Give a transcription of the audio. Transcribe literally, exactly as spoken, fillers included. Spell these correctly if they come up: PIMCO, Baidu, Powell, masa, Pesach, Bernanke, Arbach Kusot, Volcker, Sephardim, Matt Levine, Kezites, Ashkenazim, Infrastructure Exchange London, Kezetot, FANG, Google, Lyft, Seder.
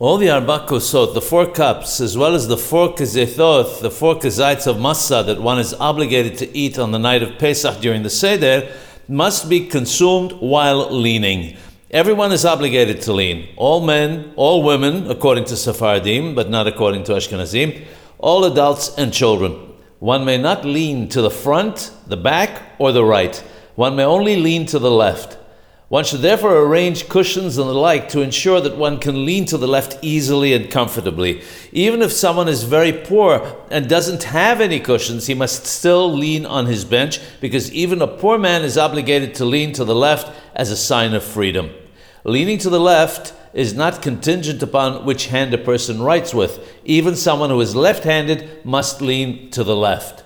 All the Arbach Kusot, the four cups, as well as the four Kezetot, the four Kezites of masa that one is obligated to eat on the night of Pesach during the Seder, must be consumed while leaning. Everyone is obligated to lean. All men, all women, according to Sephardim, but not according to Ashkenazim, all adults and children. One may not lean to the front, the back, or the right. One may only lean to the left. One should therefore arrange cushions and the like to ensure that one can lean to the left easily and comfortably. Even if someone is very poor and doesn't have any cushions, he must still lean on his bench, because even a poor man is obligated to lean to the left as a sign of freedom. Leaning to the left is not contingent upon which hand a person writes with. Even someone who is left-handed must lean to the left.